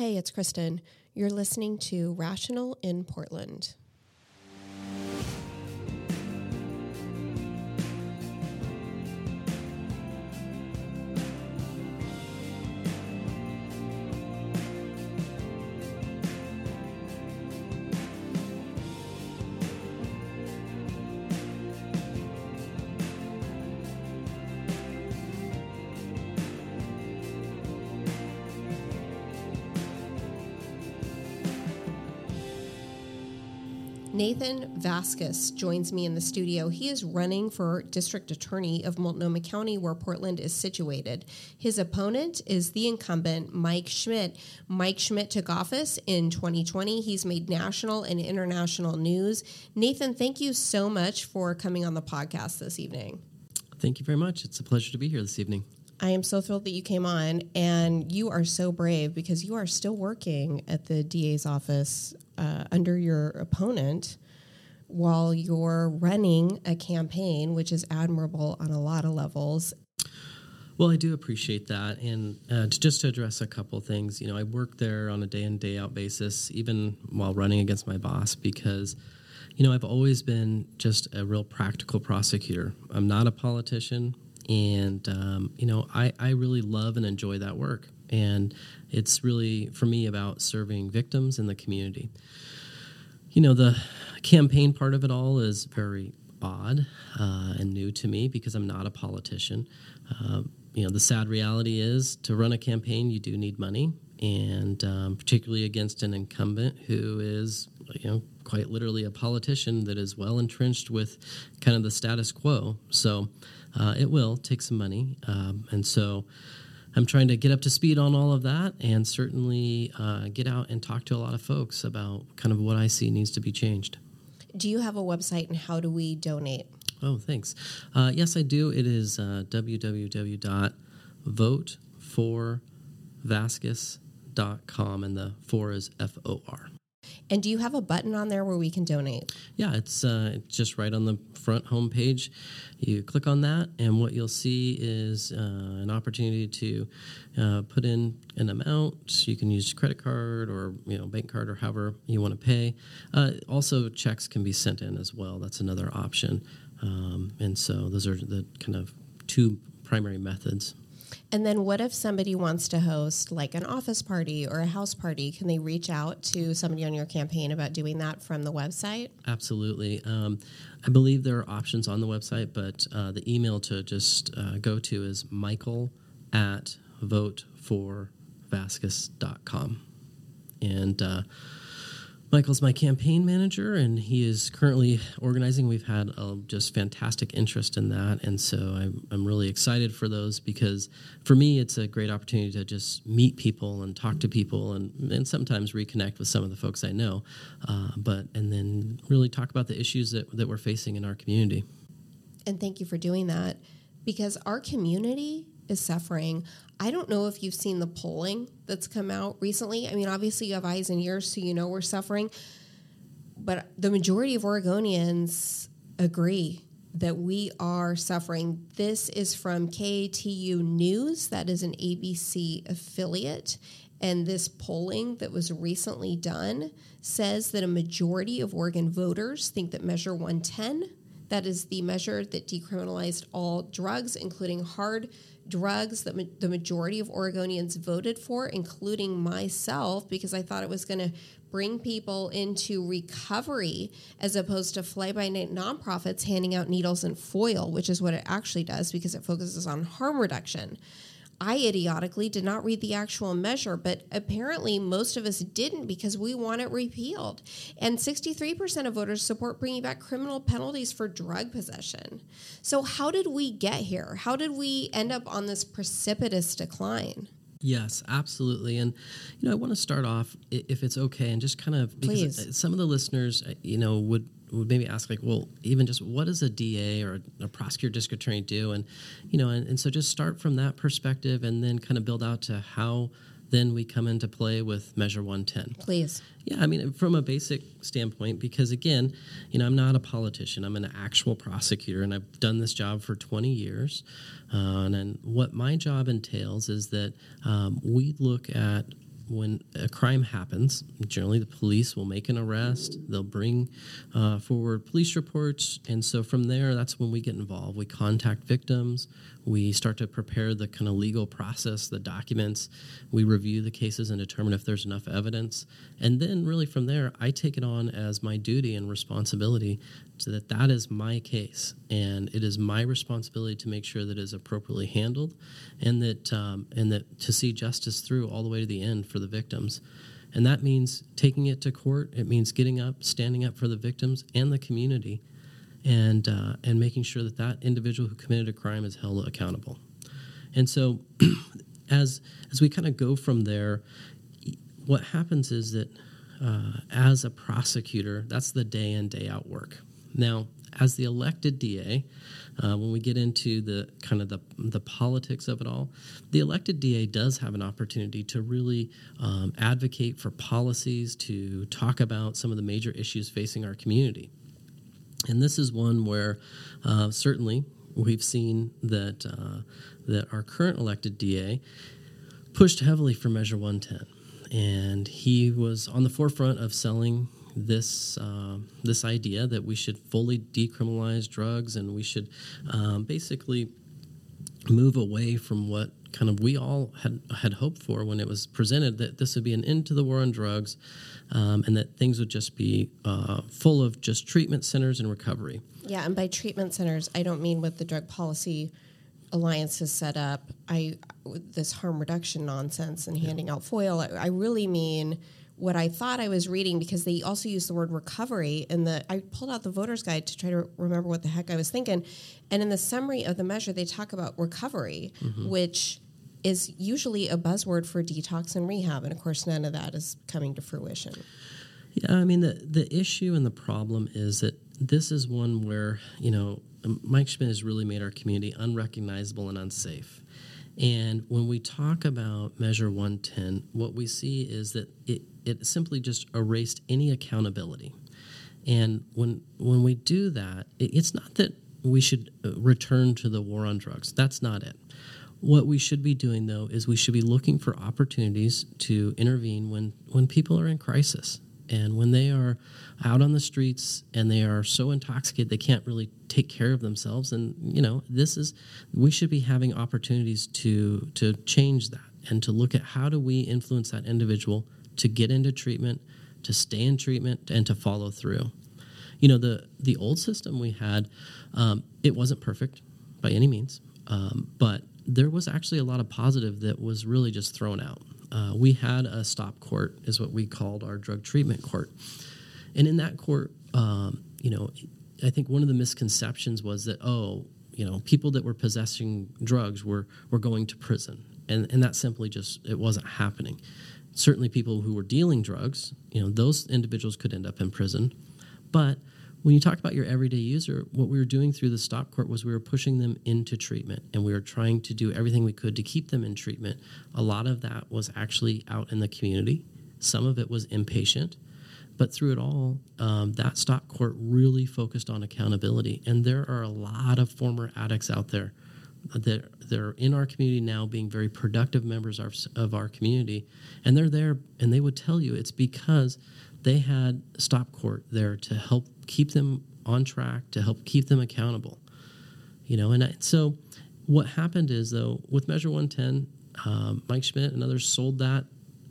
Hey, it's Kristen. You're listening to Rational in Portland. Nathan Vasquez joins me in the studio. He is running for district attorney of Multnomah County, where Portland is situated. His opponent is the incumbent, Mike Schmidt. Mike Schmidt took office in 2020. He's made national and international news. Nathan, thank you so much for coming on the podcast this evening. Thank you very much. It's a pleasure to be here this evening. I am so thrilled that you came on, and you are so brave because you are still working at the DA's office under your opponent while you're running a campaign, which is admirable on a lot of levels. Well, I do appreciate that. And just to address a couple things, I work there on a day-in, day-out basis, even while running against my boss, because I've always been just a real practical prosecutor. I'm not a politician. And, I really love and enjoy that work. And it's really, for me, about serving victims in the community. The campaign part of it all is very odd and new to me because I'm not a politician. The sad reality is to run a campaign, you do need money, and particularly against an incumbent who is, quite literally a politician that is well entrenched with kind of the status quo. So it will take some money. And so I'm trying to get up to speed on all of that and certainly get out and talk to a lot of folks about kind of what I see needs to be changed. Do you have a website and how do we donate? Oh, thanks. Yes, I do. It is www.voteforvasquez.com, and the four is F-O-R. And do you have a button on there where we can donate? Yeah, it's just right on the front homepage. You click on that, and what you'll see is an opportunity to put in an amount. You can use credit card or bank card or however you want to pay. Also, checks can be sent in as well. That's another option. And so those are the kind of two primary methods. And then what if somebody wants to host like an office party or a house party? Can they reach out to somebody on your campaign about doing that from the website? Absolutely. I believe there are options on the website, but the email to just go to is michael@voteforvasquez.com. And Michael's my campaign manager, and he is currently organizing. We've had just fantastic interest in that, and so I'm really excited for those because, for me, it's a great opportunity to just meet people and talk to people and sometimes reconnect with some of the folks I know, and then really talk about the issues that we're facing in our community. And thank you for doing that because our community is suffering. I don't know if you've seen the polling that's come out recently. I mean, obviously you have eyes and ears, so we're suffering. But the majority of Oregonians agree that we are suffering. This is from KATU News. That is an ABC affiliate. And this polling that was recently done says that a majority of Oregon voters think that Measure 110, that is the measure that decriminalized all drugs, including hard drugs, that the majority of Oregonians voted for, including myself, because I thought it was going to bring people into recovery as opposed to fly-by-night nonprofits handing out needles and foil, which is what it actually does because it focuses on harm reduction. I idiotically did not read the actual measure, but apparently most of us didn't because we want it repealed. And 63% of voters support bringing back criminal penalties for drug possession. So how did we get here? How did we end up on this precipitous decline? Yes, absolutely. And, I want to start off, if it's okay, and just kind of, because please, some of the listeners, would maybe ask, even just what does a DA or a prosecutor district attorney do? And, and so just start from that perspective and then kind of build out to how then we come into play with Measure 110. Please. Yeah, I mean, from a basic standpoint, because, again, I'm not a politician. I'm an actual prosecutor, and I've done this job for 20 years. And what my job entails is that we look at when a crime happens, generally the police will make an arrest. They'll bring forward police reports. And so from there, that's when we get involved. We contact victims. We start to prepare the kind of legal process, the documents. We review the cases and determine if there's enough evidence. And then really from there, I take it on as my duty and responsibility so that that is my case. And it is my responsibility to make sure that it is appropriately handled and that to see justice through all the way to the end for the victims. And that means taking it to court. It means getting up, standing up for the victims and the community, and making sure that that individual who committed a crime is held accountable. And so as we kind of go from there, what happens is that as a prosecutor, that's the day-in, day-out work. Now, as the elected DA, when we get into the kind of the politics of it all, the elected DA does have an opportunity to really advocate for policies, to talk about some of the major issues facing our community. And this is one where certainly we've seen that that our current elected DA pushed heavily for Measure 110, and he was on the forefront of selling this idea that we should fully decriminalize drugs and we should basically move away from what kind of we all had hoped for when it was presented, that this would be an end to the war on drugs and that things would just be full of just treatment centers and recovery. Yeah, and by treatment centers, I don't mean what the Drug Policy Alliance has set up, this harm reduction nonsense and handing out foil. I really mean what I thought I was reading, because they also use the word recovery. I pulled out the voter's guide to try to remember what the heck I was thinking. And in the summary of the measure, they talk about recovery, which is usually a buzzword for detox and rehab. And, of course, none of that is coming to fruition. Yeah, I mean, the issue and the problem is that this is one where, you know, Mike Schmidt has really made our community unrecognizable and unsafe. And when we talk about Measure 110, what we see is that it simply just erased any accountability. And when we do that, it's not that we should return to the war on drugs. That's not it. What we should be doing, though, is we should be looking for opportunities to intervene when people are in crisis and when they are out on the streets and they are so intoxicated they can't really take care of themselves. And, you know, we should be having opportunities to change that and to look at how do we influence that individual to get into treatment, to stay in treatment, and to follow through. You know, the old system we had, it wasn't perfect by any means, but there was actually a lot of positive that was really just thrown out. We had a stop court, is what we called our drug treatment court. And in that court, you know, I think one of the misconceptions was that, people that were possessing drugs were going to prison. And that simply it wasn't happening. Certainly people who were dealing drugs, you know, those individuals could end up in prison. But when you talk about your everyday user, what we were doing through the stop court was we were pushing them into treatment, and we were trying to do everything we could to keep them in treatment. A lot of that was actually out in the community. Some of it was inpatient. But through it all, that stop court really focused on accountability. And there are a lot of former addicts out there that they're in our community now being very productive members of our community, and they're there, and they would tell you it's because they had stop court there to help keep them on track, to help keep them accountable. You know, and so what happened is, though, with Measure 110, Mike Schmidt and others sold that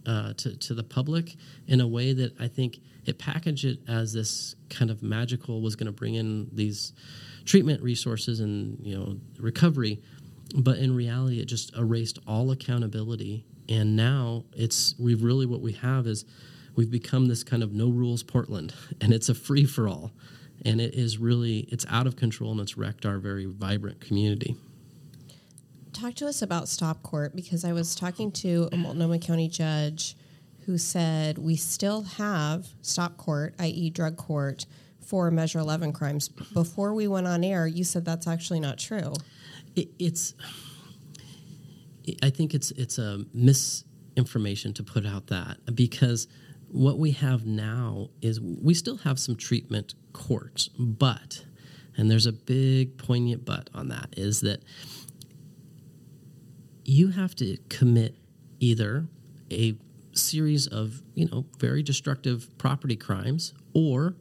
to the public in a way that I think it packaged it as this kind of magical was going to bring in these treatment resources and, you know, recovery. But in reality, it just erased all accountability. And now what we have is we've become this kind of no rules Portland, and it's a free for all. And it's out of control, and it's wrecked our very vibrant community. Talk to us about stop court, because I was talking to a Multnomah County judge who said we still have stop court, i.e. drug court, for Measure 11 crimes. Before we went on air, you said that's actually not true. I think it's a misinformation to put out that, because what we have now is we still have some treatment courts, but, and there's a big poignant but on that, is that you have to commit either a series of, very destructive property crimes, or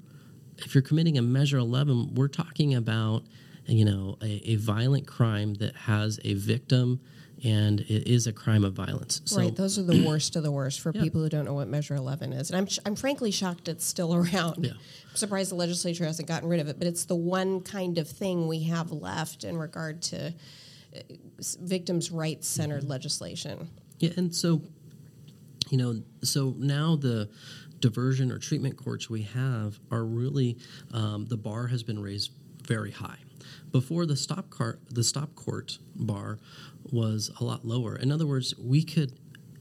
if you're committing a Measure 11, we're talking about, a violent crime that has a victim and it is a crime of violence. So, right, those are the worst of the worst for people who don't know what Measure 11 is. And I'm frankly shocked it's still around. Yeah. I'm surprised the legislature hasn't gotten rid of it, but it's the one kind of thing we have left in regard to victims' rights-centered legislation. Yeah, and so, so now the diversion or treatment courts we have are really, the bar has been raised very high. Before, the stop court bar was a lot lower. In other words, we could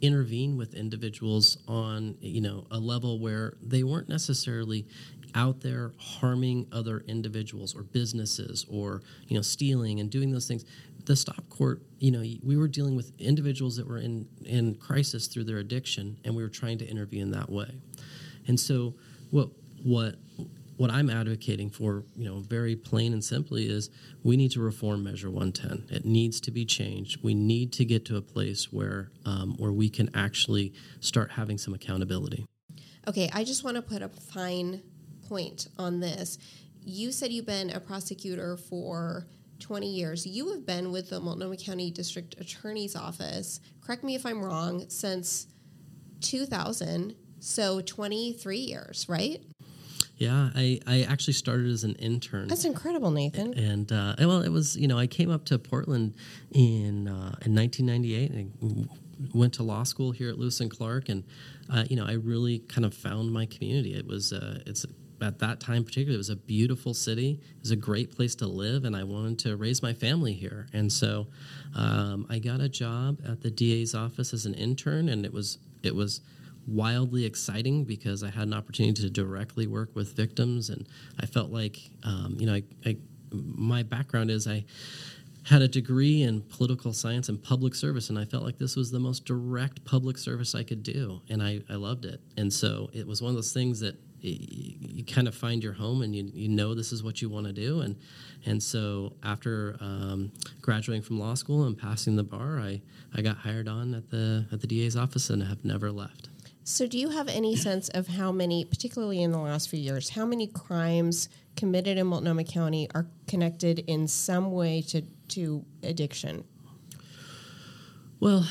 intervene with individuals on, a level where they weren't necessarily out there harming other individuals or businesses or, stealing and doing those things. The stop court, we were dealing with individuals that were in crisis through their addiction, and we were trying to intervene that way. And so what I'm advocating for, very plain and simply, is we need to reform Measure 110. It needs to be changed. We need to get to a place where we can actually start having some accountability. Okay, I just want to put a fine point on this. You said you've been a prosecutor for 20 years. You have been with the Multnomah County District Attorney's Office, correct me if I'm wrong, since 2000, so 23 years, right? Yeah, I actually started as an intern. That's incredible, Nathan. And, it was, I came up to Portland in 1998 and went to law school here at Lewis and Clark, and, I really kind of found my community. It was, at that time particularly, it was a beautiful city. It was a great place to live, and I wanted to raise my family here. And so I got a job at the DA's office as an intern, and it was wildly exciting because I had an opportunity to directly work with victims, and I felt like, my background is I had a degree in political science and public service, and I felt like this was the most direct public service I could do, and I loved it. And so it was one of those things that you kind of find your home, and you know this is what you want to do. And so after graduating from law school and passing the bar, I got hired on at the DA's office and have never left. So do you have any sense of how many, particularly in the last few years, how many crimes committed in Multnomah County are connected in some way to addiction? Well,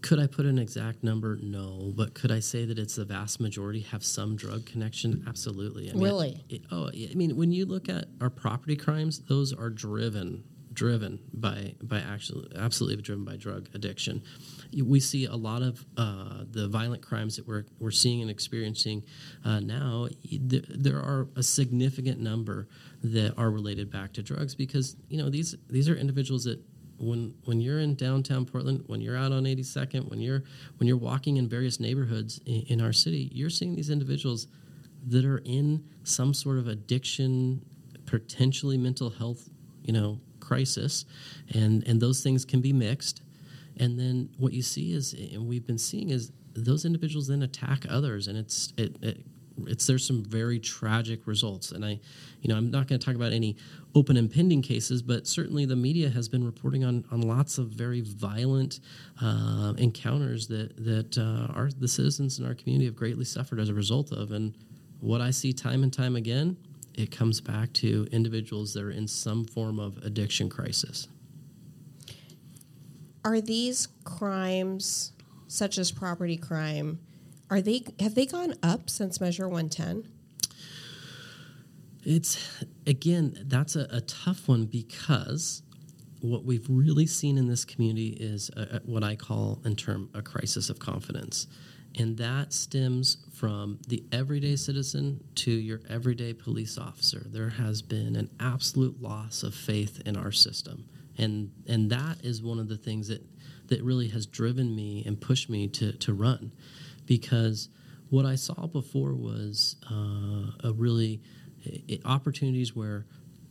could I put an exact number? No. But could I say that it's the vast majority have some drug connection? Absolutely. Really? When you look at our property crimes, those are driven by absolutely driven by drug addiction. We see a lot of the violent crimes that we're seeing and experiencing now. There are a significant number that are related back to drugs because these are individuals that when you're in downtown Portland, when you're out on 82nd, when you're walking in various neighborhoods in our city, you're seeing these individuals that are in some sort of addiction, potentially mental health, crisis, and those things can be mixed. And then what you see is, and we've been seeing, is those individuals then attack others, and it's there's some very tragic results. And I'm not going to talk about any open and pending cases, but certainly the media has been reporting on lots of very violent encounters that our the citizens in our community have greatly suffered as a result of. And what I see time and time again, it comes back to individuals that are in some form of addiction crisis. Are these crimes, such as property crime, have they gone up since Measure 110? It's, again, that's a tough one because what we've really seen in this community is what I call in term a crisis of confidence. And that stems from the everyday citizen to your everyday police officer. There has been an absolute loss of faith in our system. And that is one of the things that really has driven me and pushed me to run. Because what I saw before was opportunities where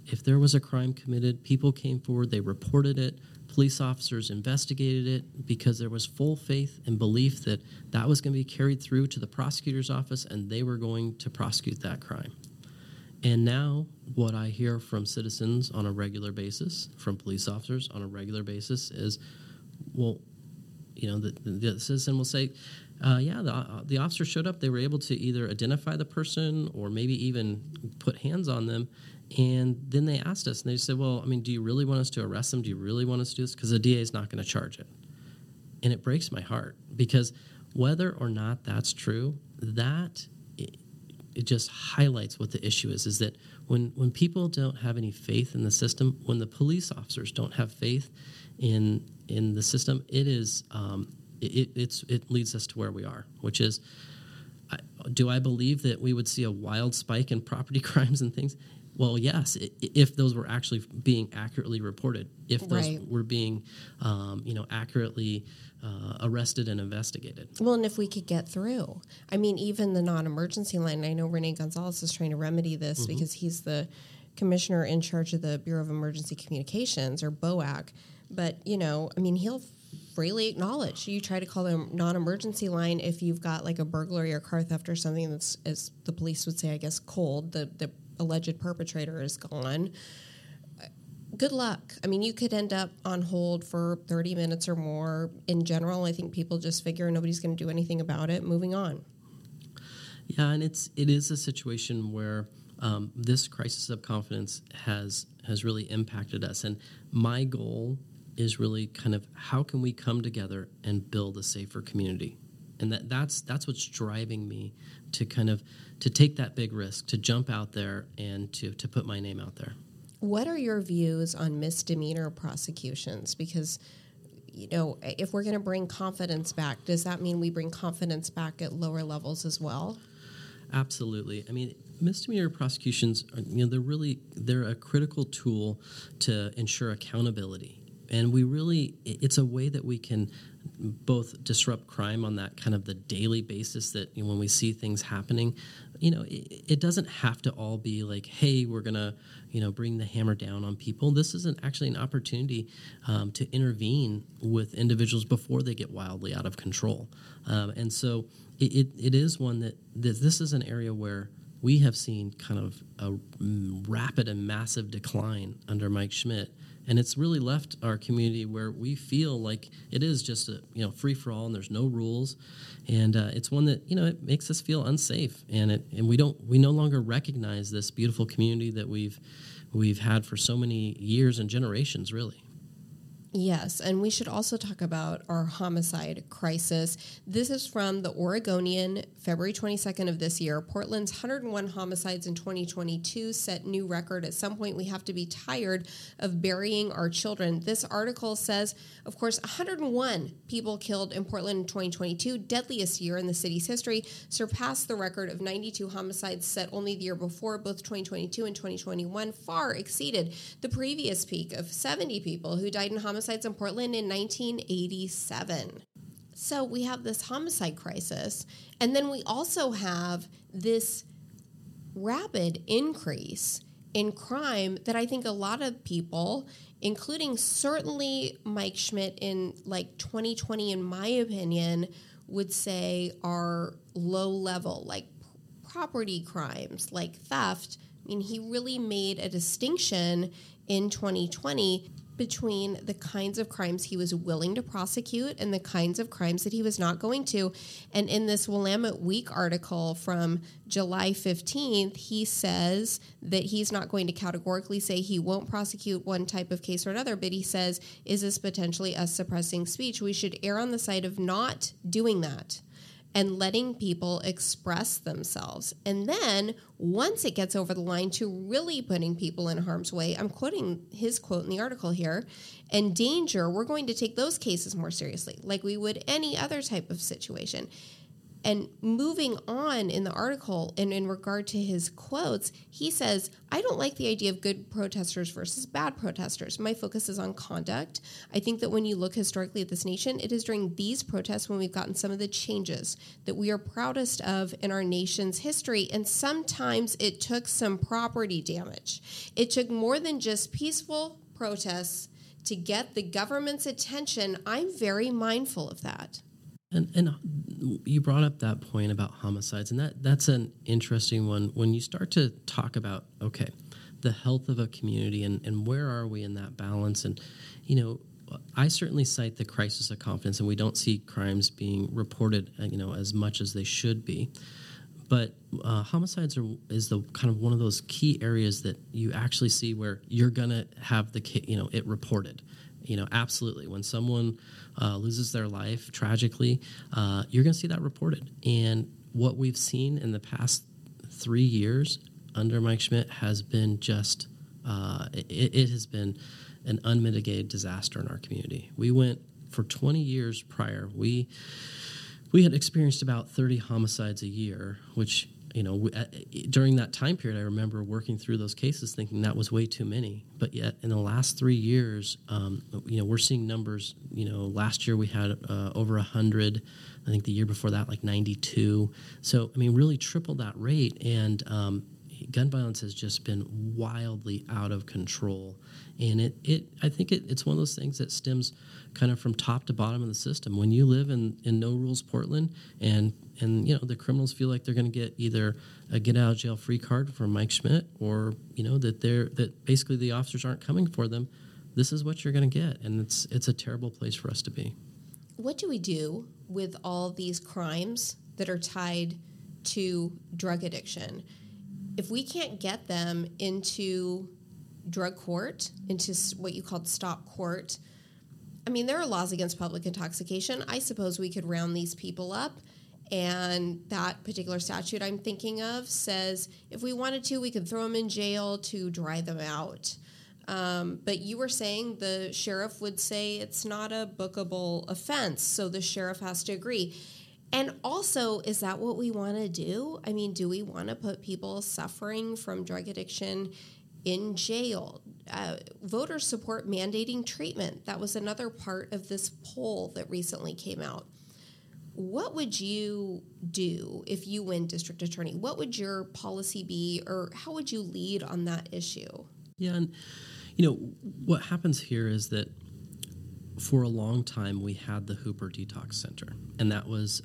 if there was a crime committed, people came forward, they reported it. Police officers investigated it because there was full faith and belief that was going to be carried through to the prosecutor's office and they were going to prosecute that crime. And now what I hear from citizens on a regular basis, from police officers on a regular basis, is, well, the citizen will say, The officers showed up. They were able to either identify the person or maybe even put hands on them. And then they asked us, and they said, well, I mean, do you really want us to arrest them? Do you really want us to do this? Because the DA is not going to charge it. And it breaks my heart, because whether or not that's true, that it just highlights what the issue is that when people don't have any faith in the system, when the police officers don't have faith in the system, it is it leads us to where we are, which is, do I believe that we would see a wild spike in property crimes and things? Well, yes, if those were actually being accurately reported, if those were being, accurately arrested and investigated. Well, and if we could get through. I mean, even the non-emergency line, I know Rene Gonzalez is trying to remedy this because he's the commissioner in charge of the Bureau of Emergency Communications, or BOAC. But, he'll freely acknowledge. You try to call the non-emergency line if you've got, like, a burglary or car theft or something that's, as the police would say, I guess, cold, the alleged perpetrator is gone. Good luck. I mean, you could end up on hold for 30 minutes or more. In general, I think people just figure nobody's going to do anything about it, moving on. Yeah, and it is a situation where this crisis of confidence has really impacted us. And my goal is really kind of how can we come together and build a safer community. And that's what's driving me to kind of to take that big risk, to jump out there and to put my name out there. What are your views on misdemeanor prosecutions? Because, if we're going to bring confidence back, does that mean we bring confidence back at lower levels as well? Absolutely. I mean, misdemeanor prosecutions, they're a critical tool to ensure accountability. And it's a way that we can both disrupt crime on that kind of the daily basis that when we see things happening, it doesn't have to all be like, hey, we're going to, bring the hammer down on people. This is actually an opportunity to intervene with individuals before they get wildly out of control. And so it is one that this is an area where we have seen kind of a rapid and massive decline under Mike Schmidt. And it's really left our community where we feel like it is just a free for all, and there's no rules, and it's one that it makes us feel unsafe, and we no longer recognize this beautiful community that we've had for so many years and generations, really. Yes, and we should also talk about our homicide crisis. This is from the Oregonian, February 22nd of this year. Portland's 101 homicides in 2022 set new record. At some point, we have to be tired of burying our children. This article says, of course, 101 people killed in Portland in 2022, deadliest year in the city's history, surpassed the record of 92 homicides set only the year before. Both 2022 and 2021 far exceeded the previous peak of 70 people who died in homicides in Portland in 1987. So we have this homicide crisis, and then we also have this rapid increase in crime that I think a lot of people, including certainly Mike Schmidt in like 2020, in my opinion, would say are low level, like property crimes, like theft. I mean, he really made a distinction in 2020 between the kinds of crimes he was willing to prosecute and the kinds of crimes that he was not going to. And in this Willamette Week article from July 15th, he says that he's not going to categorically say he won't prosecute one type of case or another, but he says, is this potentially us suppressing speech? We should err on the side of not doing that and letting people express themselves. And then, once it gets over the line to really putting people in harm's way, I'm quoting his quote in the article here, and danger, we're going to take those cases more seriously, like we would any other type of situation. And moving on in the article, and in regard to his quotes, he says, I don't like the idea of good protesters versus bad protesters. My focus is on conduct. I think that when you look historically at this nation, it is during these protests when we've gotten some of the changes that we are proudest of in our nation's history. And sometimes it took some property damage. It took more than just peaceful protests to get the government's attention. I'm very mindful of that. And you brought up that point about homicides, and that's an interesting one. When you start to talk about, okay, the health of a community and where are we in that balance, and I certainly cite the crisis of confidence, and we don't see crimes being reported, you know, as much as they should be. But homicides is the kind of one of those key areas that you actually see where you're gonna have the it reported. You know, absolutely. When someone loses their life tragically, you're gonna see that reported. And what we've seen in the past 3 years under Mike Schmidt has been just it has been an unmitigated disaster in our community. We went for 20 years prior. We had experienced about 30 homicides a year, which, you know, during that time period, I remember working through those cases thinking that was way too many. But yet in the last 3 years, you know, we're seeing numbers, you know, last year we had over 100. I think the year before that, like 92. So, I mean, really triple that rate. And gun violence has just been wildly out of control. And I think it's one of those things that stems kind of from top to bottom of the system. When you live in no rules Portland, and you know the criminals feel like they're going to get either a get out of jail free card from Mike Schmidt, or you know that basically the officers aren't coming for them. This is what you're going to get, and it's a terrible place for us to be. What do we do with all these crimes that are tied to drug addiction? If we can't get them into drug court, into what you called stop court, I mean, there are laws against public intoxication. I suppose we could round these people up, and that particular statute I'm thinking of says if we wanted to, we could throw them in jail to dry them out. But you were saying the sheriff would say it's not a bookable offense, so the sheriff has to agree. And also, is that what we want to do? I mean, do we want to put people suffering from drug addiction in jail? Voters support mandating treatment. That was another part of this poll that recently came out. What would you do if you win district attorney? What would your policy be, or how would you lead on that issue? Yeah, and, you know, what happens here is that for a long time, we had the Hooper Detox Center, and that was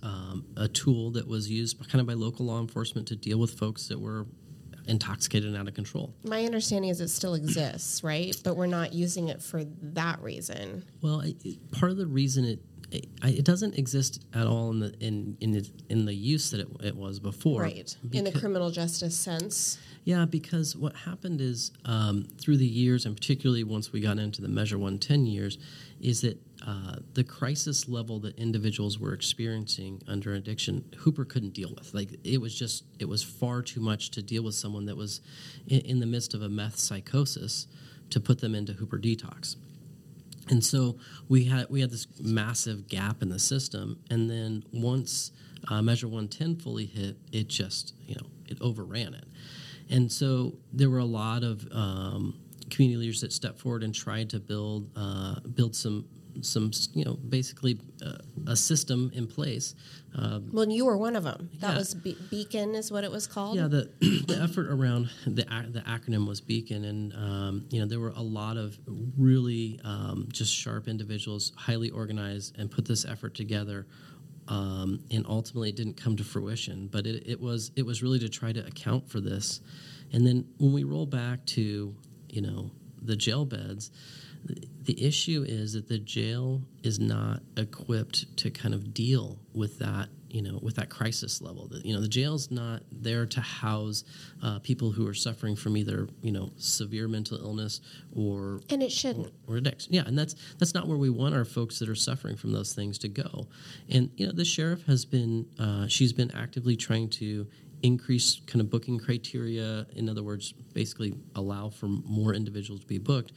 a tool that was used kind of by local law enforcement to deal with folks that were intoxicated and out of control. My understanding is it still exists, right? But we're not using it for that reason. Well, part of the reason it doesn't exist at all in the use that it was before. Right, in the criminal justice sense. Yeah, because what happened is through the years, and particularly once we got into the Measure 110 years, is that the crisis level that individuals were experiencing under addiction, Hooper couldn't deal with. Like, it was far too much to deal with someone that was in the midst of a meth psychosis to put them into Hooper Detox. And so we had this massive gap in the system, and then once Measure 110 fully hit, it just, you know, it overran it. And so there were a lot of community leaders that stepped forward and tried to build some you know, basically a system in place. Well, and you were one of them. That was Beacon is what it was called? Yeah, the effort around the acronym was Beacon, and you know, there were a lot of really just sharp individuals, highly organized, and put this effort together. And ultimately, it didn't come to fruition, but it was really to try to account for this. And then when we roll back to, you know, the jail beds, the issue is that the jail is not equipped to kind of deal with that, you know, with that crisis level. You know, the jail's not there to house people who are suffering from either, you know, severe mental illness or... And it shouldn't. Or addiction. Yeah, and that's not where we want our folks that are suffering from those things to go. And, you know, the sheriff has been... she's been actively trying to increase kind of booking criteria. In other words, basically allow for more individuals to be booked.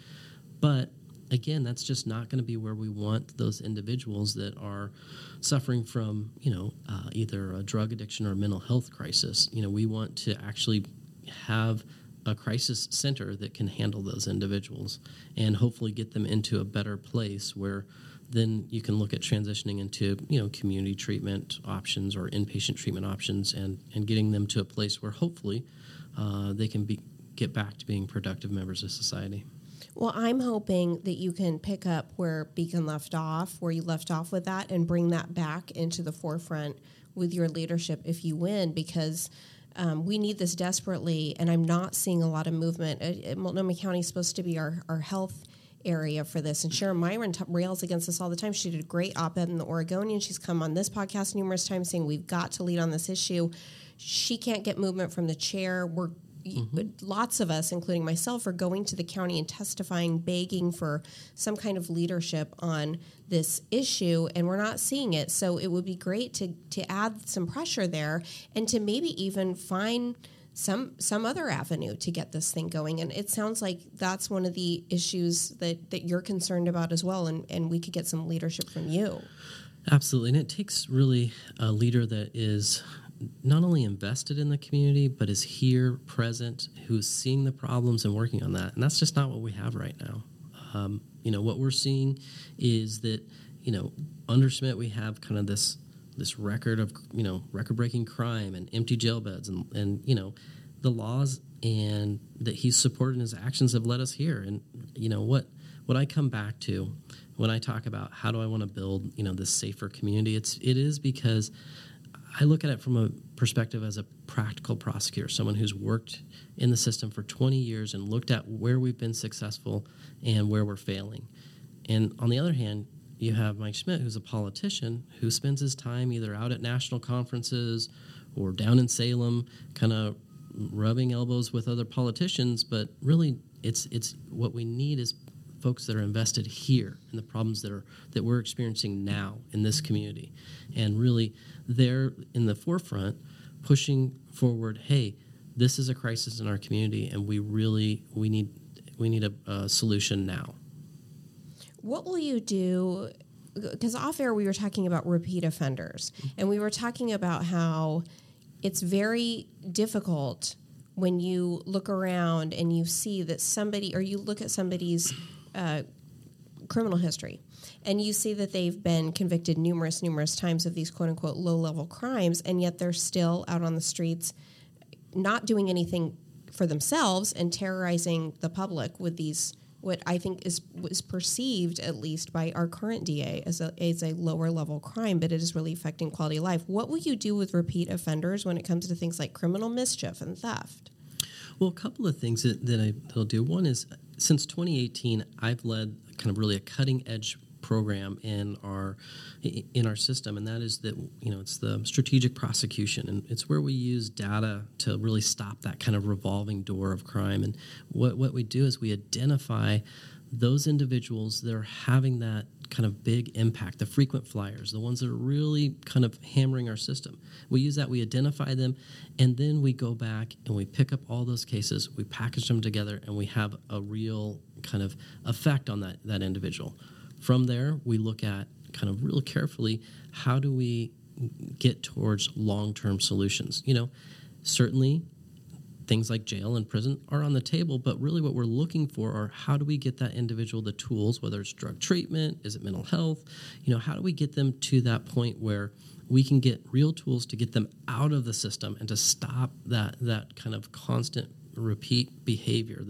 But... again, that's just not going to be where we want those individuals that are suffering from, you know, either a drug addiction or a mental health crisis. You know, we want to actually have a crisis center that can handle those individuals and hopefully get them into a better place where then you can look at transitioning into, you know, community treatment options or inpatient treatment options and getting them to a place where hopefully they can get back to being productive members of society. Well, I'm hoping that you can pick up where Beacon left off, where you left off with that, and bring that back into the forefront with your leadership if you win, because we need this desperately, and I'm not seeing a lot of movement. Multnomah County is supposed to be our health area for this. And Sharon Myron rails against this all the time. She did a great op-ed in the Oregonian. She's come on this podcast numerous times saying we've got to lead on this issue. She can't get movement from the chair. We're lots of us, including myself, are going to the county and testifying, begging for some kind of leadership on this issue, and we're not seeing it. So it would be great to add some pressure there and to maybe even find some other avenue to get this thing going. And it sounds like that's one of the issues that you're concerned about as well, and we could get some leadership from you. Absolutely. And it takes really a leader that is not only invested in the community, but is here, present, who's seeing the problems and working on that. And that's just not what we have right now. What we're seeing is that, under Schmidt we have kind of this record of, record-breaking crime and empty jail beds and the laws and that he's supported and his actions have led us here. And, what I come back to when I talk about how do I want to build, this safer community, it is because I look at it from a perspective as a practical prosecutor, someone who's worked in the system for 20 years and looked at where we've been successful and where we're failing. And on the other hand, you have Mike Schmidt, who's a politician who spends his time either out at national conferences or down in Salem, kind of rubbing elbows with other politicians. But really, it's what we need is folks that are invested here in the problems that we're experiencing now in this community. And really, they're in the forefront pushing forward, hey, this is a crisis in our community, and we need a solution now. What will you do? Because off air we were talking about repeat offenders, and we were talking about how it's very difficult when you look around and you see that somebody, or you look at somebody's criminal history, and you see that they've been convicted numerous times of these quote-unquote low-level crimes, and yet they're still out on the streets not doing anything for themselves and terrorizing the public with these, what I think was perceived, at least by our current DA, as a lower-level crime, but it is really affecting quality of life. What will you do with repeat offenders when it comes to things like criminal mischief and theft? Well, a couple of things that I'll do. One is, since 2018, I've led kind of really a cutting-edge program in our system, and that is that it's the strategic prosecution, and it's where we use data to really stop that kind of revolving door of crime. And what we do is we identify those individuals that are having that kind of big impact, the frequent flyers, the ones that are really kind of hammering our system. We use that, we identify them, and then we go back and we pick up all those cases, we package them together, and we have a real kind of effect on that individual. From there, we look at kind of real carefully, how do we get towards long-term solutions? Certainly things like jail and prison are on the table, but really what we're looking for are how do we get that individual the tools, whether it's drug treatment, is it mental health? How do we get them to that point where we can get real tools to get them out of the system and to stop that kind of constant repeat behavior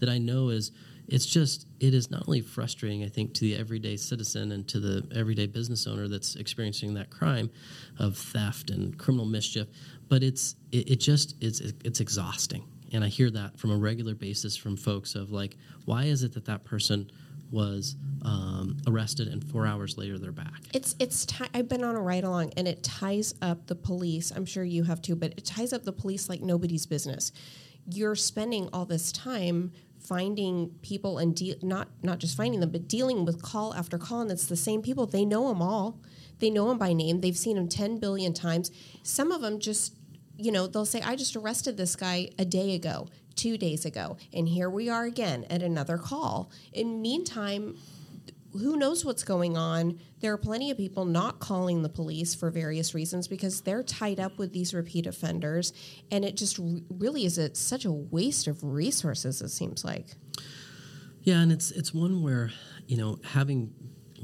that I know is, it is not only frustrating, I think, to the everyday citizen and to the everyday business owner that's experiencing that crime of theft and criminal mischief, but it's exhausting. And I hear that from a regular basis from folks of like, why is it that person was arrested and 4 hours later they're back? I've been on a ride along, and it ties up the police. I'm sure you have too, but it ties up the police like nobody's business. You're spending all this time finding people and not just finding them, but dealing with call after call, and it's the same people. They know them all. They know them by name. They've seen them 10 billion times. Some of them just, they'll say, I just arrested this guy a day ago, 2 days ago, and here we are again at another call. In meantime, who knows what's going on? There are plenty of people not calling the police for various reasons because they're tied up with these repeat offenders, and it just really is such a waste of resources, it seems like. Yeah, and it's one where, having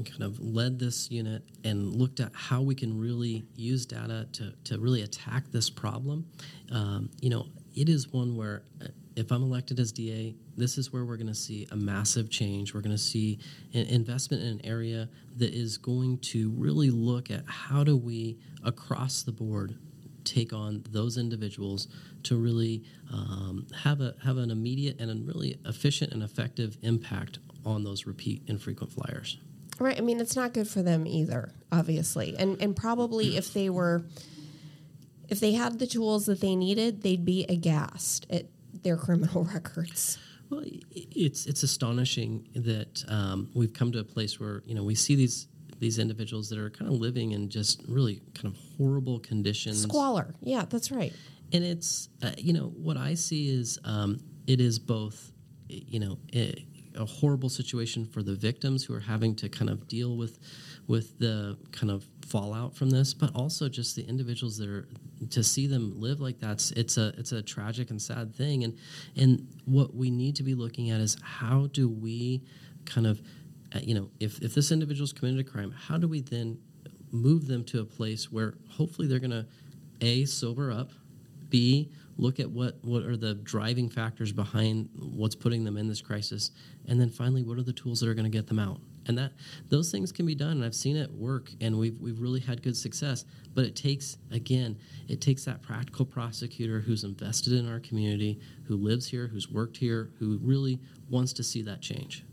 kind of led this unit and looked at how we can really use data to really attack this problem, it is one where if I'm elected as DA, this is where we're going to see a massive change. We're going to see an investment in an area that is going to really look at how do we, across the board, take on those individuals to really have an immediate and a really efficient and effective impact on those repeat infrequent flyers. Right. I mean, it's not good for them either, obviously. And probably if they had the tools that they needed, they'd be aghast at their criminal records. Well, it's astonishing that we've come to a place where, you know, we see these individuals that are kind of living in just really kind of horrible conditions. Squalor. Yeah, that's right. And it's, you know, what I see is it is both, you know, a horrible situation for the victims who are having to kind of deal with the kind of fallout from this, but also just the individuals that are, to see them live like that, it's a tragic and sad thing. And what we need to be looking at is how do we kind of, you know, if this individual's committed a crime, how do we then move them to a place where hopefully they're going to, A, sober up, B, look at what are the driving factors behind what's putting them in this crisis, and then finally, what are the tools that are going to get them out? And that those things can be done, and I've seen it work, and we've really had good success. But it takes that practical prosecutor who's invested in our community, who lives here, who's worked here, who really wants to see that change.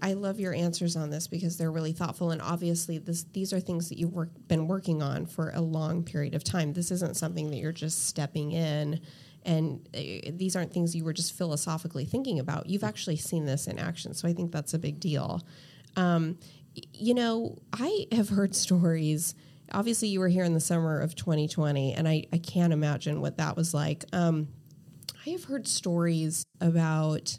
I love your answers on this because they're really thoughtful, and obviously these are things that you've been working on for a long period of time. This isn't something that you're just stepping in, and these aren't things you were just philosophically thinking about. You've actually seen this in action, so I think that's a big deal. You know, I have heard stories. Obviously, you were here in the summer of 2020, and I can't imagine what that was like. I have heard stories about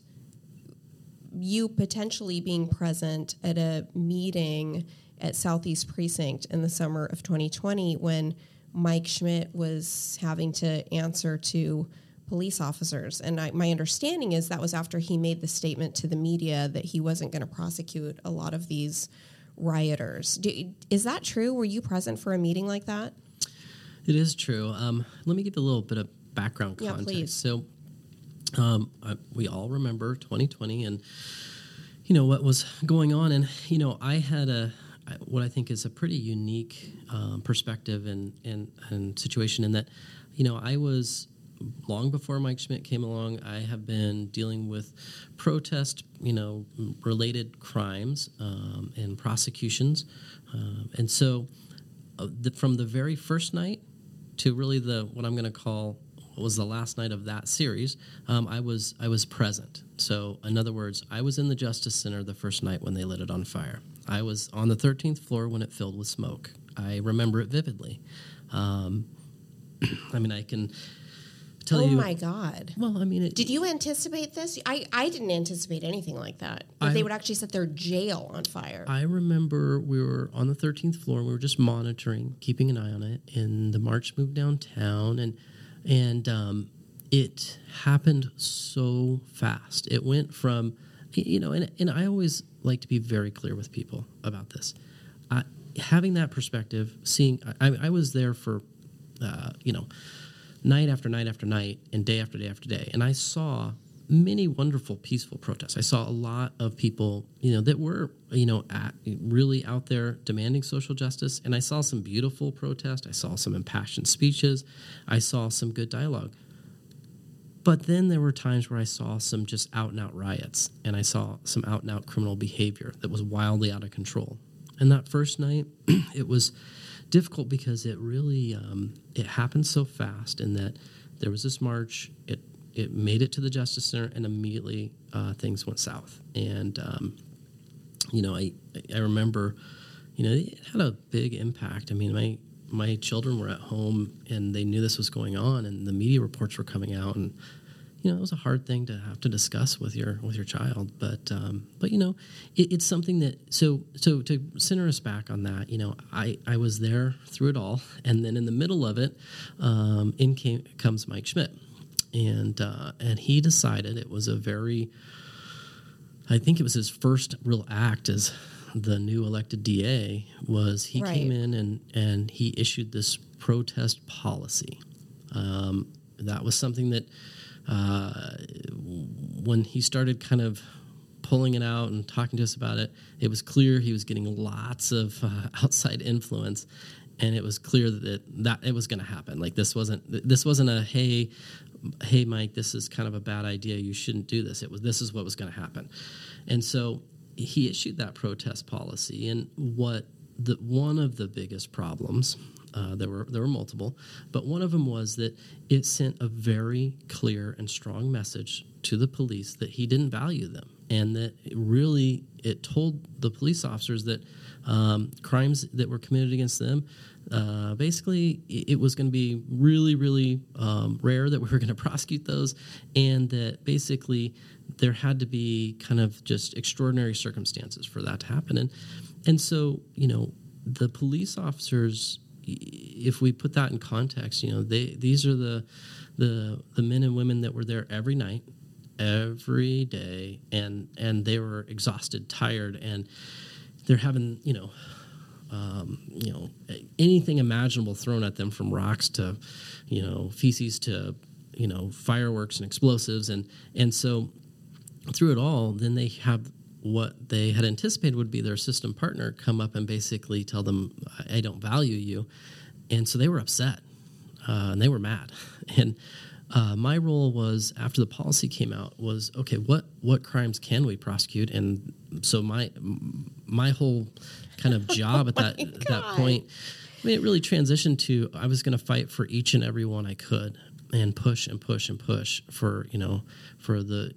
you potentially being present at a meeting at Southeast Precinct in the summer of 2020 when Mike Schmidt was having to answer to police officers. And my understanding is that was after he made the statement to the media that he wasn't going to prosecute a lot of these rioters. Is that true? Were you present for a meeting like that? It is true. Let me give a little bit of background context. Yeah, please. So we all remember 2020 and, you know, what was going on. And, you know, I had what I think is a pretty unique perspective and situation in that, you know, I was, long before Mike Schmidt came along, I have been dealing with protest, you know, related crimes and prosecutions. And so from the very first night to really what I'm going to call was the last night of that series, I was present. So, in other words, I was in the Justice Center the first night when they lit it on fire. I was on the 13th floor when it filled with smoke. I remember it vividly. I mean, I can tell you... Oh, my God. Well, I mean... Did you anticipate this? I didn't anticipate anything like that. They would actually set their jail on fire. I remember we were on the 13th floor, and we were just monitoring, keeping an eye on it, and the march moved downtown, and it happened so fast. It went from, you know, and I always like to be very clear with people about this. Having that perspective, seeing, I was there for, you know, night after night after night and day after day after day. And I saw many wonderful, peaceful protests. I saw a lot of people, you know, that were, you know, really out there demanding social justice. And I saw some beautiful protests. I saw some impassioned speeches. I saw some good dialogue. But then there were times where I saw some just out-and-out riots, and I saw some out-and-out criminal behavior that was wildly out of control. And that first night, it was difficult because it really it happened so fast in that there was this march, It made it to the Justice Center, and immediately things went south. And, you know, I remember, you know, it had a big impact. I mean, my children were at home, and they knew this was going on, and the media reports were coming out. And, you know, it was a hard thing to have to discuss with your child. But you know, it's something that – so to center us back on that, you know, I was there through it all. And then in the middle of it, in comes Mike Schmidt. And he decided it was a very, I think it was his first real act as the new elected DA was he right. Came in and he issued this protest policy. That was something that when he started kind of pulling it out and talking to us about it, it was clear he was getting lots of outside influence. and it was clear that it was going to happen. Like, this wasn't a hey Mike, this is kind of a bad idea, you shouldn't do this. This is what was going to happen. And so he issued that protest policy, and one of the biggest problems, there were multiple, but one of them was that it sent a very clear and strong message to the police that he didn't value them, and that it told the police officers that crimes that were committed against them, basically it was going to be really, really rare that we were going to prosecute those, and that basically there had to be kind of just extraordinary circumstances for that to happen. And so, you know, the police officers, if we put that in context, you know, these are the men and women that were there every night, every day, and they were exhausted, tired, and they're having, you know, anything imaginable thrown at them, from rocks to, you know, feces to, you know, fireworks and explosives, and so through it all, then they have what they had anticipated would be their system partner come up and basically tell them, I don't value you. And so they were upset, and they were mad. And my role was, after the policy came out, was, okay, what crimes can we prosecute? And so my whole kind of job at that point, I mean, it really transitioned to, I was going to fight for each and every one I could, and push and push and push for, you know, for the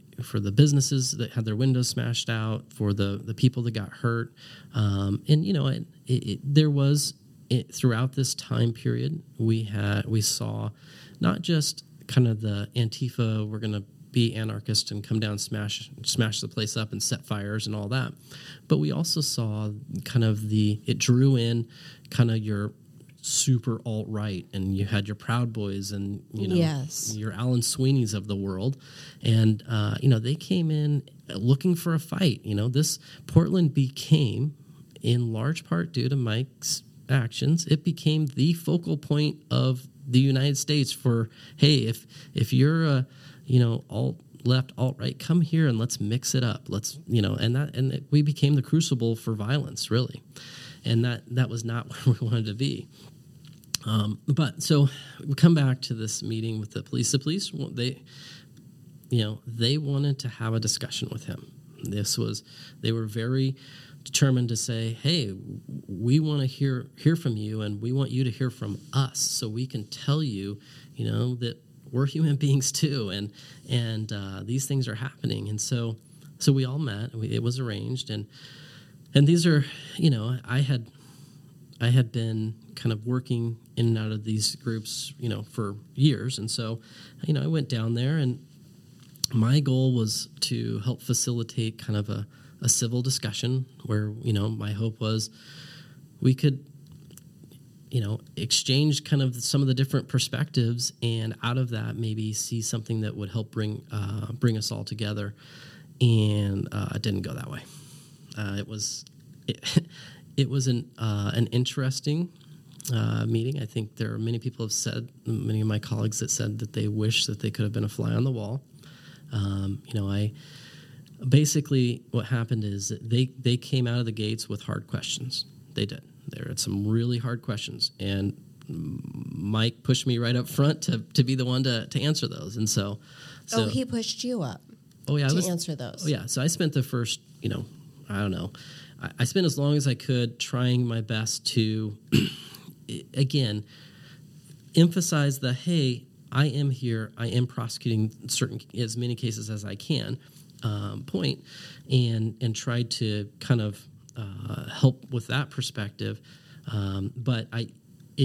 businesses that had their windows smashed out, for the people that got hurt. And, you know, throughout this time period, we saw not just kind of the Antifa, we're going to be anarchist and come down, smash the place up and set fires and all that, but we also saw kind of it drew in kind of your super alt-right, and you had your Proud Boys and, you know, yes, your Alan Sweeneys of the world. And, you know, they came in looking for a fight. You know, this Portland became, in large part due to Mike's actions, it became the focal point of the United States for, hey, if you're a, you know, alt-left, alt-right, come here and let's mix it up. Let's, you know, and we became the crucible for violence, really. And that was not where we wanted to be. But so we come back to this meeting with the police. The police, they wanted to have a discussion with him. They were very determined to say, hey, we want to hear from you, and we want you to hear from us, so we can tell you, you know, that we're human beings too, and these things are happening. And so we all met. It was arranged, and these are, you know, I had been kind of working in and out of these groups, you know, for years. And so, you know, I went down there, and my goal was to help facilitate kind of a civil discussion where, you know, my hope was we could, you know, exchange kind of some of the different perspectives, and out of that maybe see something that would help bring us all together. And it didn't go that way. It was an interesting meeting. I think there are many of my colleagues that said that they wish that they could have been a fly on the wall. You know, I basically, what happened is that they came out of the gates with hard questions. They did. They had some really hard questions, and Mike pushed me right up front to be the one to answer those. And so he pushed you up. Oh yeah, to answer those. Oh yeah. So I spent the first, you know, I don't know, I spent as long as I could trying my best to, again, emphasize the, hey, I am here, I am prosecuting as many cases as I can, point, and try to kind of help with that perspective. But it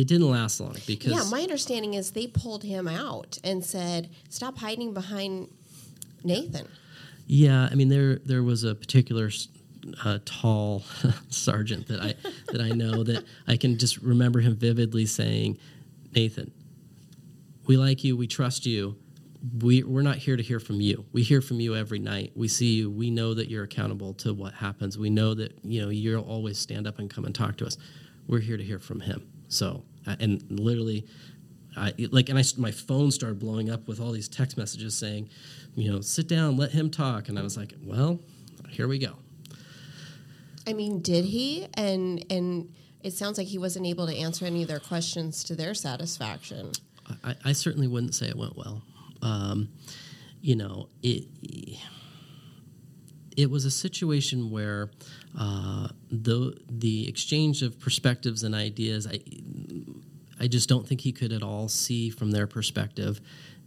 didn't last long, because... Yeah, my understanding is they pulled him out and said, stop hiding behind Nathan. Yeah, I mean, there was a particular... tall sergeant that I know that I can just remember him vividly saying, Nathan, we like you, we trust you, we're not here to hear from you. We hear from you every night. We see you. We know that you're accountable to what happens. We know that, you know, you'll always stand up and come and talk to us. We're here to hear from him. So, and literally, my phone started blowing up with all these text messages saying, you know, sit down, let him talk. And I was like, well, here we go. I mean, did he? And it sounds like he wasn't able to answer any of their questions to their satisfaction. I certainly wouldn't say it went well. It was a situation where the exchange of perspectives and ideas, I just don't think he could at all see from their perspective,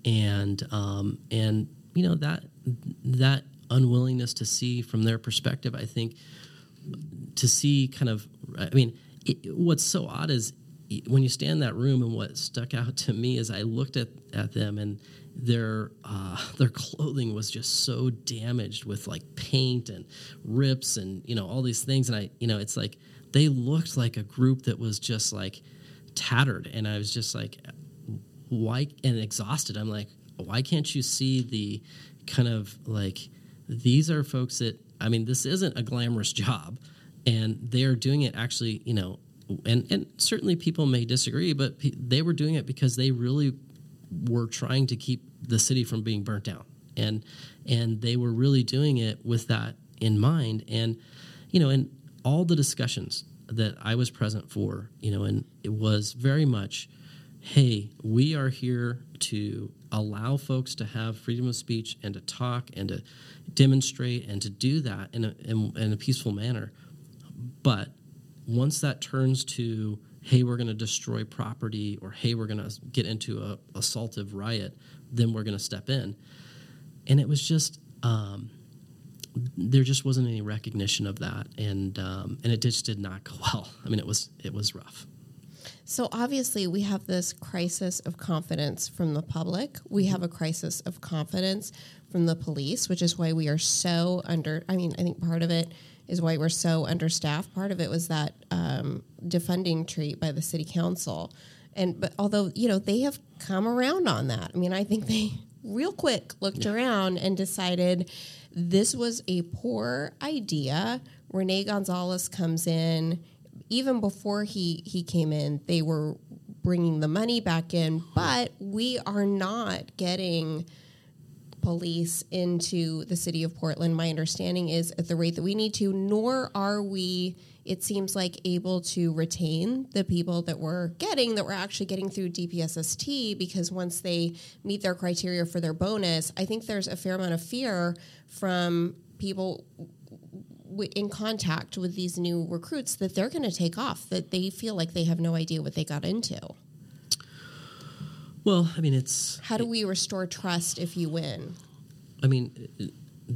and that unwillingness to see from their perspective, I think, to see kind of, what's so odd is when you stand in that room, and what stuck out to me is I looked at them, and their clothing was just so damaged with like paint and rips and all these things, and I it's like they looked like a group that was just like tattered, and I was just like, why? And exhausted. I'm like, why can't you see the kind of like, these are folks that, this isn't a glamorous job, and they're doing it actually, and certainly people may disagree, but they were doing it because they really were trying to keep the city from being burnt down, and they were really doing it with that in mind. And in all the discussions that I was present for, and it was very much, hey, we are here to allow folks to have freedom of speech and to talk and to demonstrate and to do that in a peaceful manner. But once that turns to, hey, we're going to destroy property, or hey, we're going to get into a assaultive riot, then we're going to step in. And it was just, there just wasn't any recognition of that, and it just did not go well. It was rough. So obviously we have this crisis of confidence from the public. We have a crisis of confidence from the police, which is why we are so I think part of it is why we're so understaffed. Part of it was that defunding treat by the city council. But although, they have come around on that. I think they real quick looked around and decided this was a poor idea. Rene Gonzalez comes in. Even before he came in, they were bringing the money back in, but we are not getting police into the city of Portland, my understanding is, at the rate that we need to, nor are we, it seems like, able to retain the people that we're actually getting through DPSST, because once they meet their criteria for their bonus, I think there's a fair amount of fear from people in contact with these new recruits that they're going to take off, that they feel like they have no idea what they got into. Well, how do we restore trust if you win?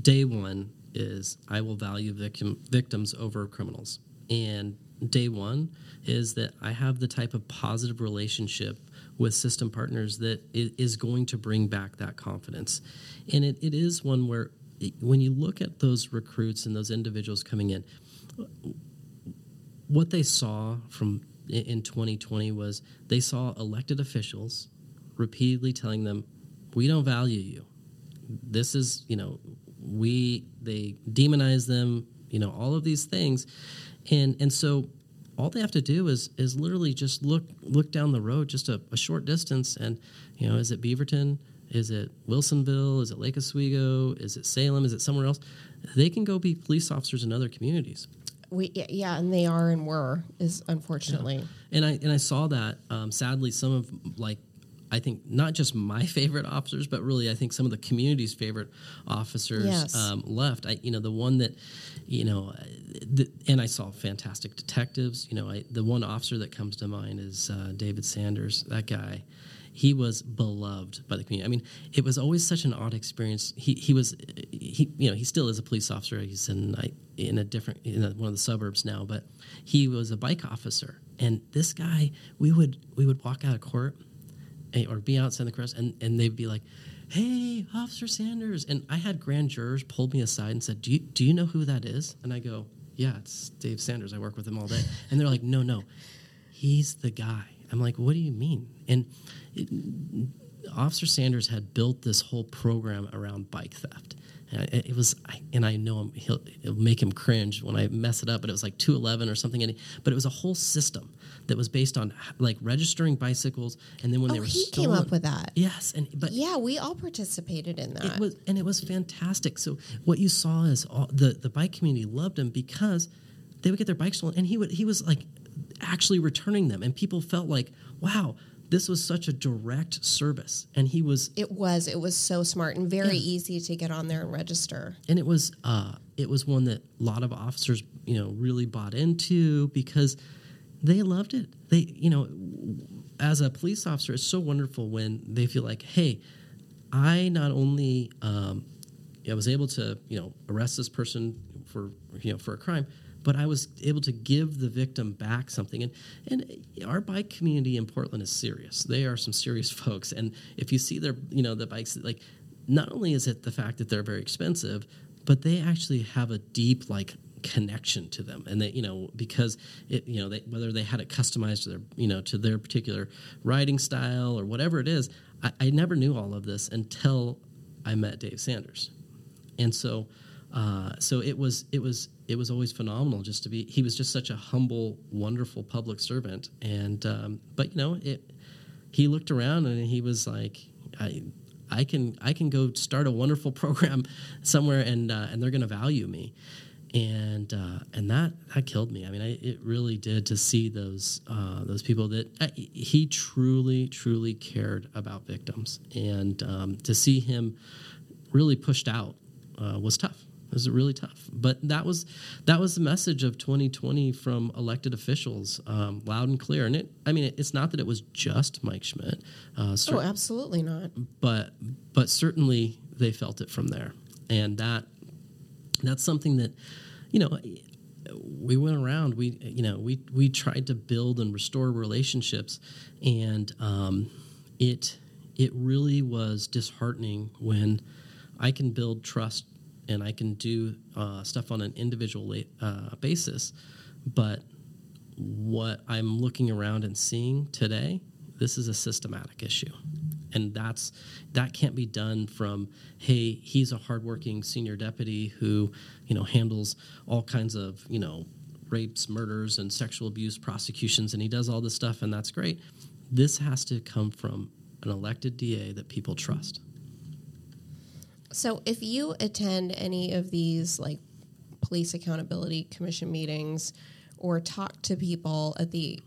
Day one is, I will value victims over criminals. And day one is that I have the type of positive relationship with system partners that is going to bring back that confidence. And it is one where, when you look at those recruits and those individuals coming in, what they saw from in 2020 was they saw elected officials repeatedly telling them, we don't value you. This is, they demonize them, all of these things. And so all they have to do is literally just look down the road just a short distance, and, is it Beaverton? Is it Wilsonville? Is it Lake Oswego? Is it Salem? Is it somewhere else? They can go be police officers in other communities. And they are and were, is unfortunately. Yeah. And I saw that, sadly, some of, I think, not just my favorite officers, but really I think some of the community's favorite officers left. The one that, and I saw fantastic detectives. The one officer that comes to mind is David Sanders, that guy. He was beloved by the community. It was always such an odd experience. He still is a police officer. He's in one of the suburbs now, but he was a bike officer. And this guy, we would walk out of court or be outside the courthouse, and they'd be like, "Hey, Officer Sanders." And I had grand jurors pulled me aside and said, "Do you know who that is?" And I go, "Yeah, it's Dave Sanders. I work with him all day." And they're like, "No, he's the guy." I'm like, "What do you mean?" And Officer Sanders had built this whole program around bike theft. And I know it'll make him cringe when I mess it up, but it was like 211 or something. But it was a whole system that was based on registering bicycles, and then when they were stolen, he came up with that. Yes, we all participated in that. It was fantastic. So what you saw is the bike community loved him because they would get their bikes stolen, and he was like actually returning them. And people felt like, wow, this was such a direct service. And he was... It was so smart and very easy to get on there and register. And it was one that a lot of officers, really bought into because they loved it. They, as a police officer, it's so wonderful when they feel like, hey, I not only I was able to, arrest this person for a crime, but I was able to give the victim back something. And our bike community in Portland is serious. They are some serious folks. And if you see their, the bikes, like, not only is it the fact that they're very expensive, but they actually have a deep, connection to them, and that because whether they had it customized to their to their particular riding style or whatever it is. I never knew all of this until I met Dave Sanders, and so it was always phenomenal just to be. He was just such a humble, wonderful public servant, and he looked around and he was like, I can go start a wonderful program somewhere, and they're going to value me. And that killed me. I mean, it really did to see those people that he truly, truly cared about victims, and to see him really pushed out was tough. It was really tough. But that was the message of 2020 from elected officials, loud and clear. And it's not that it was just Mike Schmidt. Absolutely not. But certainly they felt it from there, and that. That's something that, we went around. We tried to build and restore relationships, and it really was disheartening when I can build trust and I can do stuff on an individual basis, but what I'm looking around and seeing today, this is a systematic issue. And that can't be done from, hey, he's a hardworking senior deputy who, handles all kinds of, rapes, murders, and sexual abuse prosecutions, and he does all this stuff, and that's great. This has to come from an elected DA that people trust. So if you attend any of these, Police Accountability Commission meetings or talk to people at the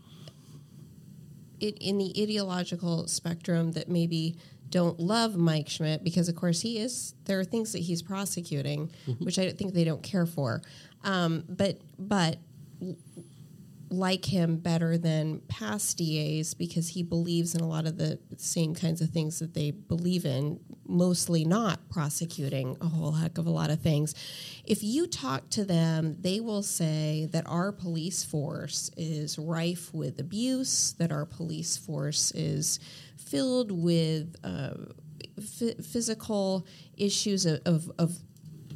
in the ideological spectrum that maybe don't love Mike Schmidt, because, of course, there are things that he's prosecuting, which I think they don't care for, but like him better than past DAs because he believes in a lot of the same kinds of things that they believe in, mostly not prosecuting a whole heck of a lot of things. If you talk to them, they will say that our police force is rife with abuse, that our police force is filled with physical issues of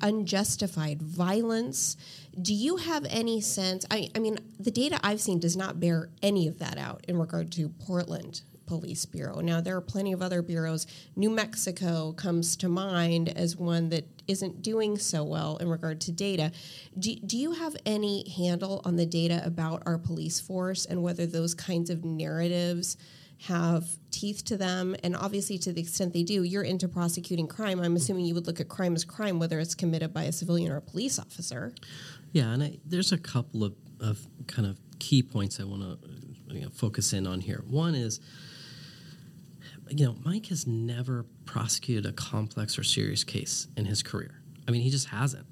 unjustified violence. Do you have any sense? I mean, the data I've seen does not bear any of that out in regard to Portland Police Bureau. Now, there are plenty of other bureaus. New Mexico comes to mind as one that isn't doing so well in regard to data. Do you have any handle on the data about our police force and whether those kinds of narratives have teeth to them? And obviously, to the extent they do, you're into prosecuting crime. I'm assuming you would look at crime as crime, whether it's committed by a civilian or a police officer. Yeah, and there's a couple of kind of key points I want to focus in on here. One is, Mike has never prosecuted a complex or serious case in his career. I mean, he just hasn't.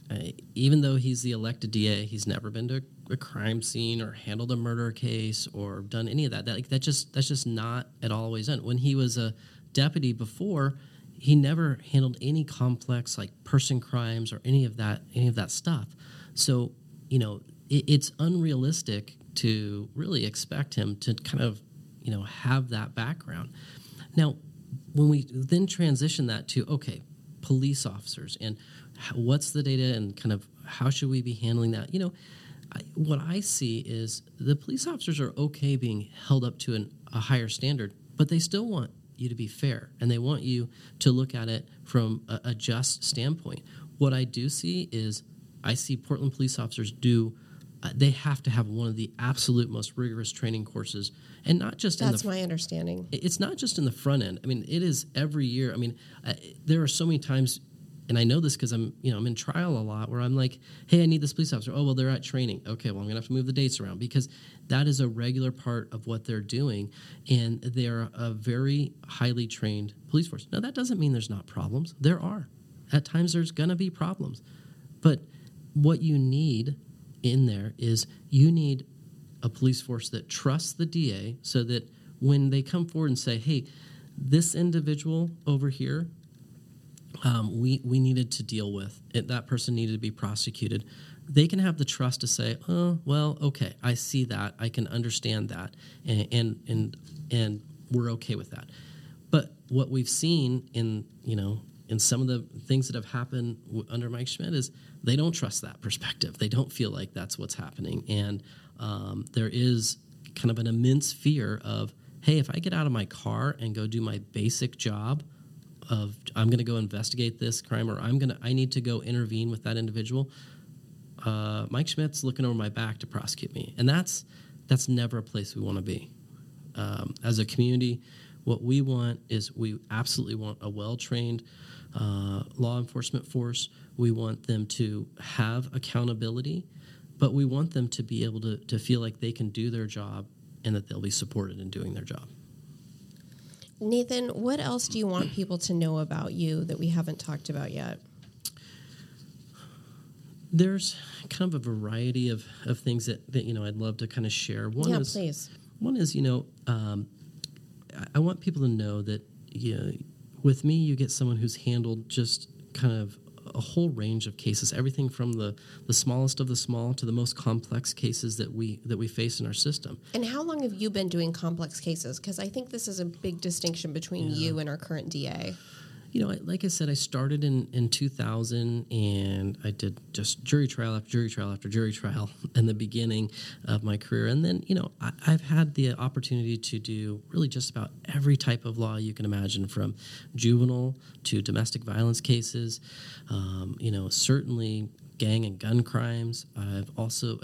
Even though he's the elected DA, he's never been to a crime scene or handled a murder case or done any of that. That's just not at all always done. When he was a deputy before, he never handled any complex person crimes or any of that stuff. So, it's unrealistic to really expect him to kind of, have that background. Now, when we then transition that to, okay, police officers and what's the data and kind of how should we be handling that? What I see is the police officers are okay being held up to a higher standard, but they still want you to be fair, and they want you to look at it from a just standpoint. What I do see is I see Portland police officers they have to have one of the absolute most rigorous training courses, and not just that's my understanding. It's not just in the front end. I mean, it is every year. I mean, there are so many times and I know this because I'm in trial a lot, where I'm like, hey, I need this police officer. Oh, well, they're at training. Okay, well, I'm going to have to move the dates around, because that is a regular part of what they're doing, and they're a very highly trained police force. Now, that doesn't mean there's not problems. There are. At times there's going to be problems. But what you need in there is you need a police force that trusts the DA, so that when they come forward and say, hey, this individual over here, we needed to deal with it. That person needed to be prosecuted. They can have the trust to say, oh, well, okay, I see that. I can understand that. And we're okay with that. But what we've seen in some of the things that have happened under Mike Schmidt is they don't trust that perspective. They don't feel like that's what's happening. And there is kind of an immense fear of, hey, if I get out of my car and go do my basic job of I'm going to go investigate this crime, or I need to go intervene with that individual, Mike Schmidt's looking over my back to prosecute me. And that's never a place we want to be. As a community, what we want is we absolutely want a well-trained law enforcement force. We want them to have accountability, but we want them to be able to feel like they can do their job and that they'll be supported in doing their job. Nathan, what else do you want people to know about you that we haven't talked about yet? There's kind of a variety of things that I'd love to kind of share. One is, I want people to know that with me you get someone who's handled just kind of a whole range of cases, everything from the smallest of the small to the most complex cases that we face in our system. And how long have you been doing complex cases? Because I think this is a big distinction between you and our current DA. Like I said, I started in 2000, and I did just jury trial after jury trial after jury trial in the beginning of my career. And then, I've had the opportunity to do really just about every type of law you can imagine, from juvenile to domestic violence cases, certainly gang and gun crimes. I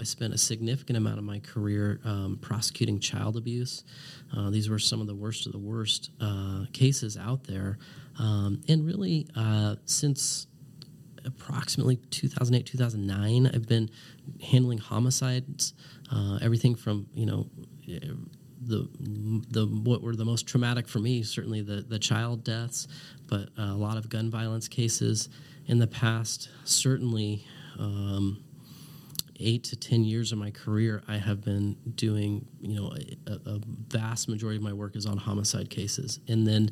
spent a significant amount of my career prosecuting child abuse. These were some of the worst cases out there. And really, since approximately 2008, 2009, I've been handling homicides, everything from, what were the most traumatic for me, certainly the child deaths, but a lot of gun violence cases in the past. Certainly, 8 to 10 years of my career, I have been doing, a vast majority of my work is on homicide cases. And then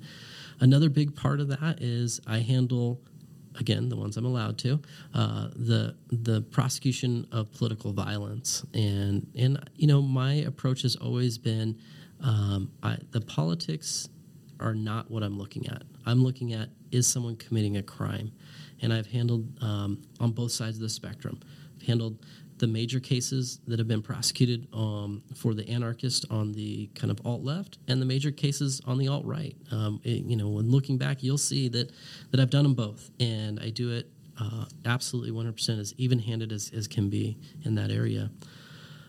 another big part of that is I handle, again, the ones I'm allowed to, the prosecution of political violence. And my approach has always been the politics are not what I'm looking at. I'm looking at, is someone committing a crime? And I've handled on both sides of the spectrum. I've handled the major cases that have been prosecuted for the anarchist on the kind of alt-left, and the major cases on the alt-right. When looking back, you'll see that I've done them both, and I do it absolutely 100% as even-handed as can be in that area.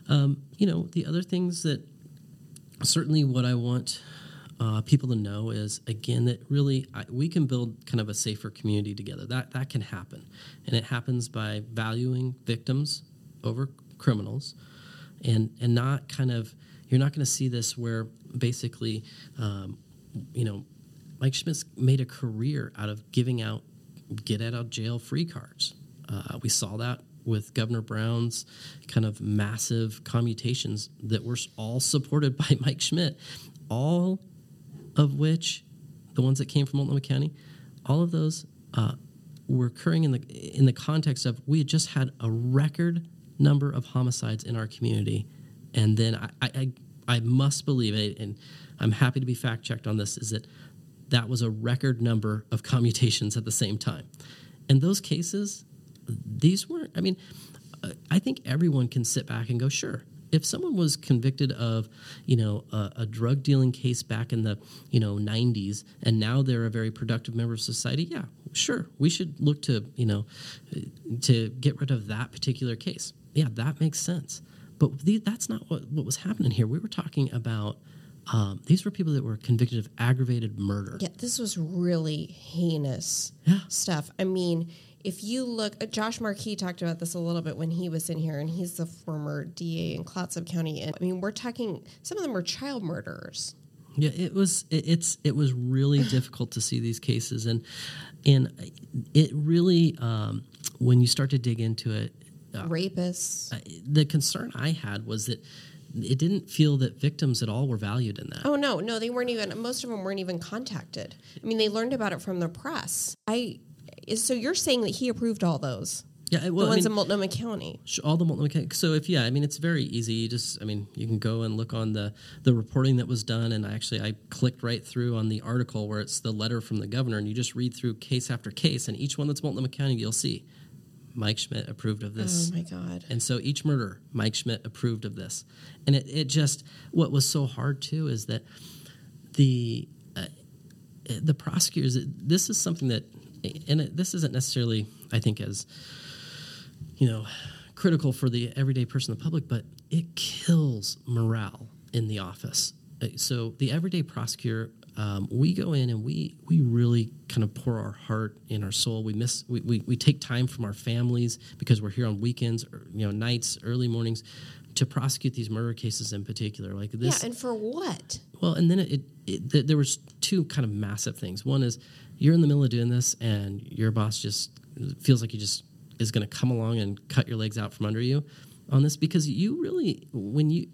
The other things that certainly what I want people to know is, again, that really we can build kind of a safer community together. That can happen, and it happens by valuing victims over criminals, and not kind of, you're not going to see this where basically, Mike Schmidt's made a career out of giving out get-out-of-jail-free cards. We saw that with Governor Brown's kind of massive commutations that were all supported by Mike Schmidt, all of which, the ones that came from Multnomah County, all of those were occurring in the context of, we had just had a record number of homicides in our community. And then I must believe it, and I'm happy to be fact-checked on this, is that was a record number of commutations at the same time. And those cases, these weren't, I mean, I think everyone can sit back and go, sure, if someone was convicted of, a drug dealing case back in the, 90s, and now they're a very productive member of society, yeah, sure, we should look to get rid of that particular case. Yeah, that makes sense. But that's not what was happening here. We were talking about These were people that were convicted of aggravated murder. Yeah, this was really heinous stuff. I mean, if you look, Josh Marquis talked about this a little bit when he was in here, and he's the former DA in Clatsop County. And I mean, we're talking, some of them were child murderers. Yeah, it was really difficult to see these cases, and it really, when you start to dig into it, rapists. The concern I had was that it didn't feel that victims at all were valued in that. Oh, no, they weren't even, most of them weren't even contacted. I mean, they learned about it from the press. So you're saying that he approved all those? Yeah, well, the ones in Multnomah County. All the Multnomah County. So if, it's very easy. You just, you can go and look on the reporting that was done. And I clicked right through on the article where it's the letter from the governor. And you just read through case after case. And each one that's Multnomah County, you'll see Mike Schmidt approved of this. Oh, my God. And so each murder, Mike Schmidt approved of this. And it just, what was so hard, too, is that the prosecutors, this is something that, and this isn't necessarily, I think, as critical for the everyday person in the public, but it kills morale in the office. So the everyday prosecutor, we go in and we really kind of pour our heart and our soul. We take time from our families because we're here on weekends, or, nights, early mornings, to prosecute these murder cases in particular. Like this. Yeah, and for what? Well, and then there was two kind of massive things. One is you're in the middle of doing this, and your boss just feels like he just is going to come along and cut your legs out from under you on this, because you really, when you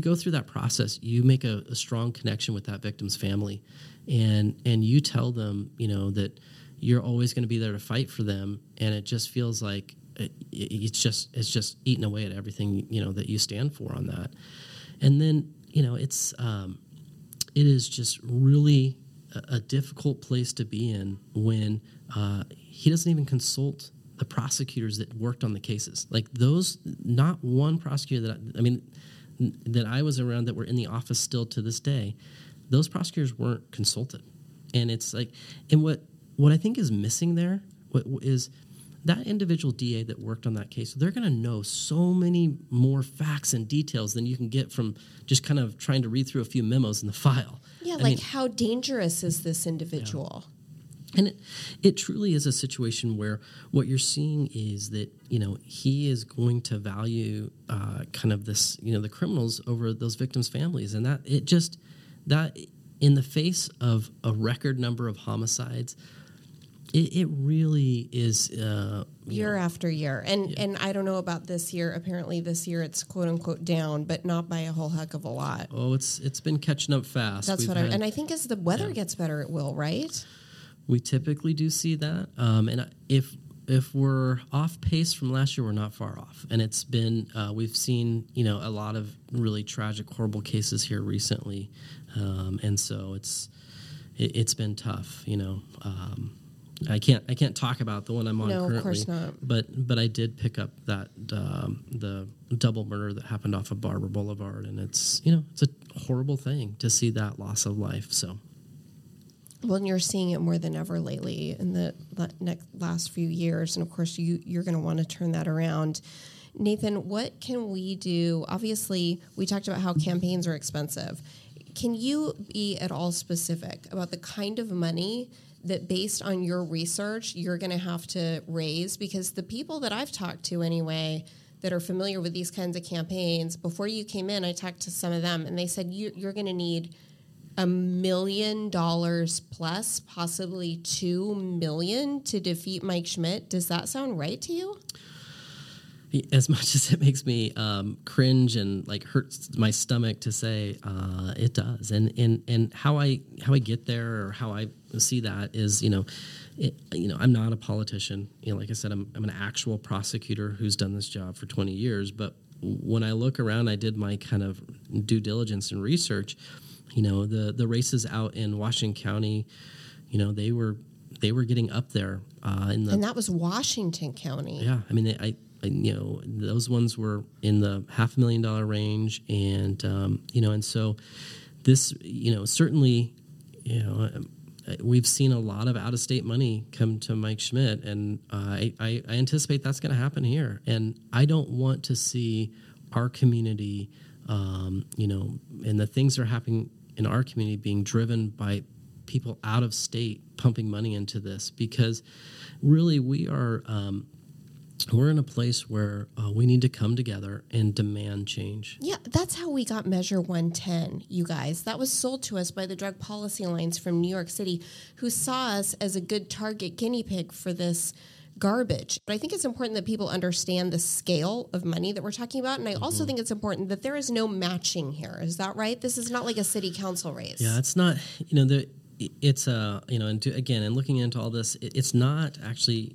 go through that process, you make a strong connection with that victim's family, and you tell them, that you're always going to be there to fight for them, and it just feels like it's just eating away at everything that you stand for on that. And then it's it is just really a difficult place to be in when he doesn't even consult the prosecutors that worked on the cases. Like those, not one prosecutor that I was around that were in the office still to this day, those prosecutors weren't consulted. And it's like, and what I think is missing there is that individual DA that worked on that case, they're going to know so many more facts and details than you can get from just kind of trying to read through a few memos in the file. Yeah, how dangerous is this individual? Yeah. And it truly is a situation where what you're seeing is that, he is going to value kind of this, the criminals over those victims' families. And that that in the face of a record number of homicides, it really is. Year after year. And I don't know about this year. Apparently this year it's quote unquote down, but not by a whole heck of a lot. Oh, it's been catching up fast. That's and I think as the weather gets better, it will, right? We typically do see that, and if we're off pace from last year, we're not far off. And it's been we've seen a lot of really tragic, horrible cases here recently, and so it's been tough. I can't talk about the one I'm on currently. No, of course not. But I did pick up that the double murder that happened off of Barber Boulevard, and it's it's a horrible thing to see that loss of life. So. Well, and you're seeing it more than ever lately in the last few years. And, of course, you're going to want to turn that around. Nathan, what can we do? Obviously, we talked about how campaigns are expensive. Can you be at all specific about the kind of money that, based on your research, you're going to have to raise? Because the people that I've talked to anyway that are familiar with these kinds of campaigns, before you came in, I talked to some of them, and they said you're going to need $1 million plus, possibly $2 million to defeat Mike Schmidt. Does that sound right to you? As much as it makes me cringe and hurts my stomach to say, it does. And how I get there or how I see that is, I'm not a politician. Like I said, I'm an actual prosecutor who's done this job for 20 years. But when I look around, I did my kind of due diligence and research. The races out in Washington County, they were getting up there. And that was Washington County. Yeah, those ones were in the $500,000 range, and and so this, certainly, we've seen a lot of out-of-state money come to Mike Schmidt, and I anticipate that's going to happen here, and I don't want to see our community and the things that are happening in our community being driven by people out of state pumping money into this, because really we are we're in a place where we need to come together and demand change. Yeah, that's how we got Measure 110, you guys. That was sold to us by the Drug Policy Alliance from New York City, who saw us as a good target guinea pig for this garbage. But I think it's important that people understand the scale of money that we're talking about, and I also think it's important that there is no matching here. Is that right? This is not like a city council race. Yeah, it's not, and looking into all this, it's not actually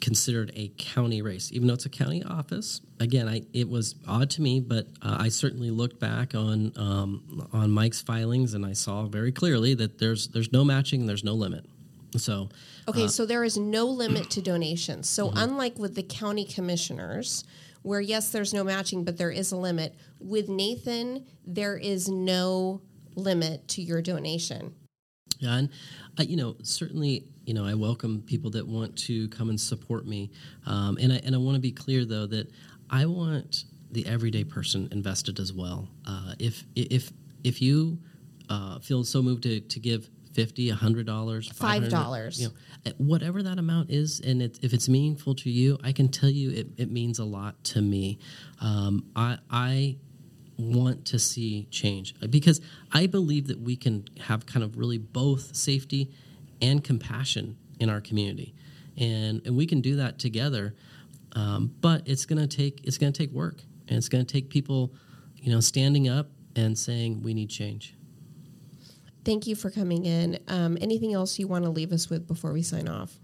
considered a county race, even though it's a county office. Again, it was odd to me, but I certainly looked back on Mike's filings, and I saw very clearly that there's no matching, there's no limit. So okay, so there is no limit to donations. So unlike with the county commissioners, where yes, there's no matching, but there is a limit, with Nathan, there is no limit to your donation. Yeah, and certainly, I welcome people that want to come and support me, and I want to be clear though that I want the everyday person invested as well. If you feel so moved to give $50, $100, $5, whatever that amount is, and if it's meaningful to you, I can tell you it means a lot to me. I want to see change because I believe that we can have kind of really both safety and compassion in our community, and we can do that together. But it's going to take work, and it's going to take people, standing up and saying we need change. Thank you for coming in. Anything else you want to leave us with before we sign off?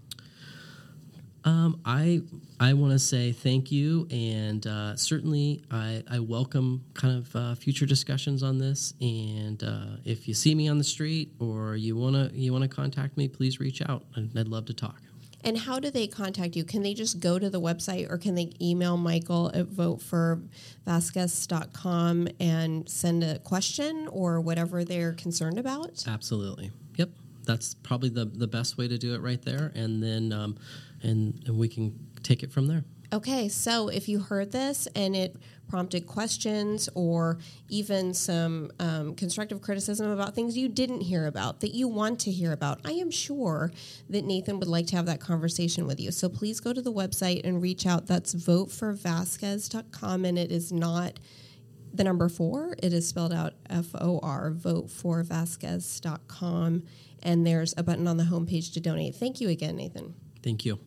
I want to say thank you, and certainly I welcome kind of future discussions on this. And if you see me on the street or you wanna contact me, please reach out. I'd love to talk. And how do they contact you? Can they just go to the website, or can they email Michael at voteforvasquez.com and send a question or whatever they're concerned about? Absolutely. Yep. That's probably the best way to do it right there. And then and we can take it from there. Okay, so if you heard this and it prompted questions or even some constructive criticism about things you didn't hear about that you want to hear about, I am sure that Nathan would like to have that conversation with you. So please go to the website and reach out. That's voteforvasquez.com, and it is not the number 4. It is spelled out F-O-R, voteforvasquez.com, and there's a button on the homepage to donate. Thank you again, Nathan. Thank you.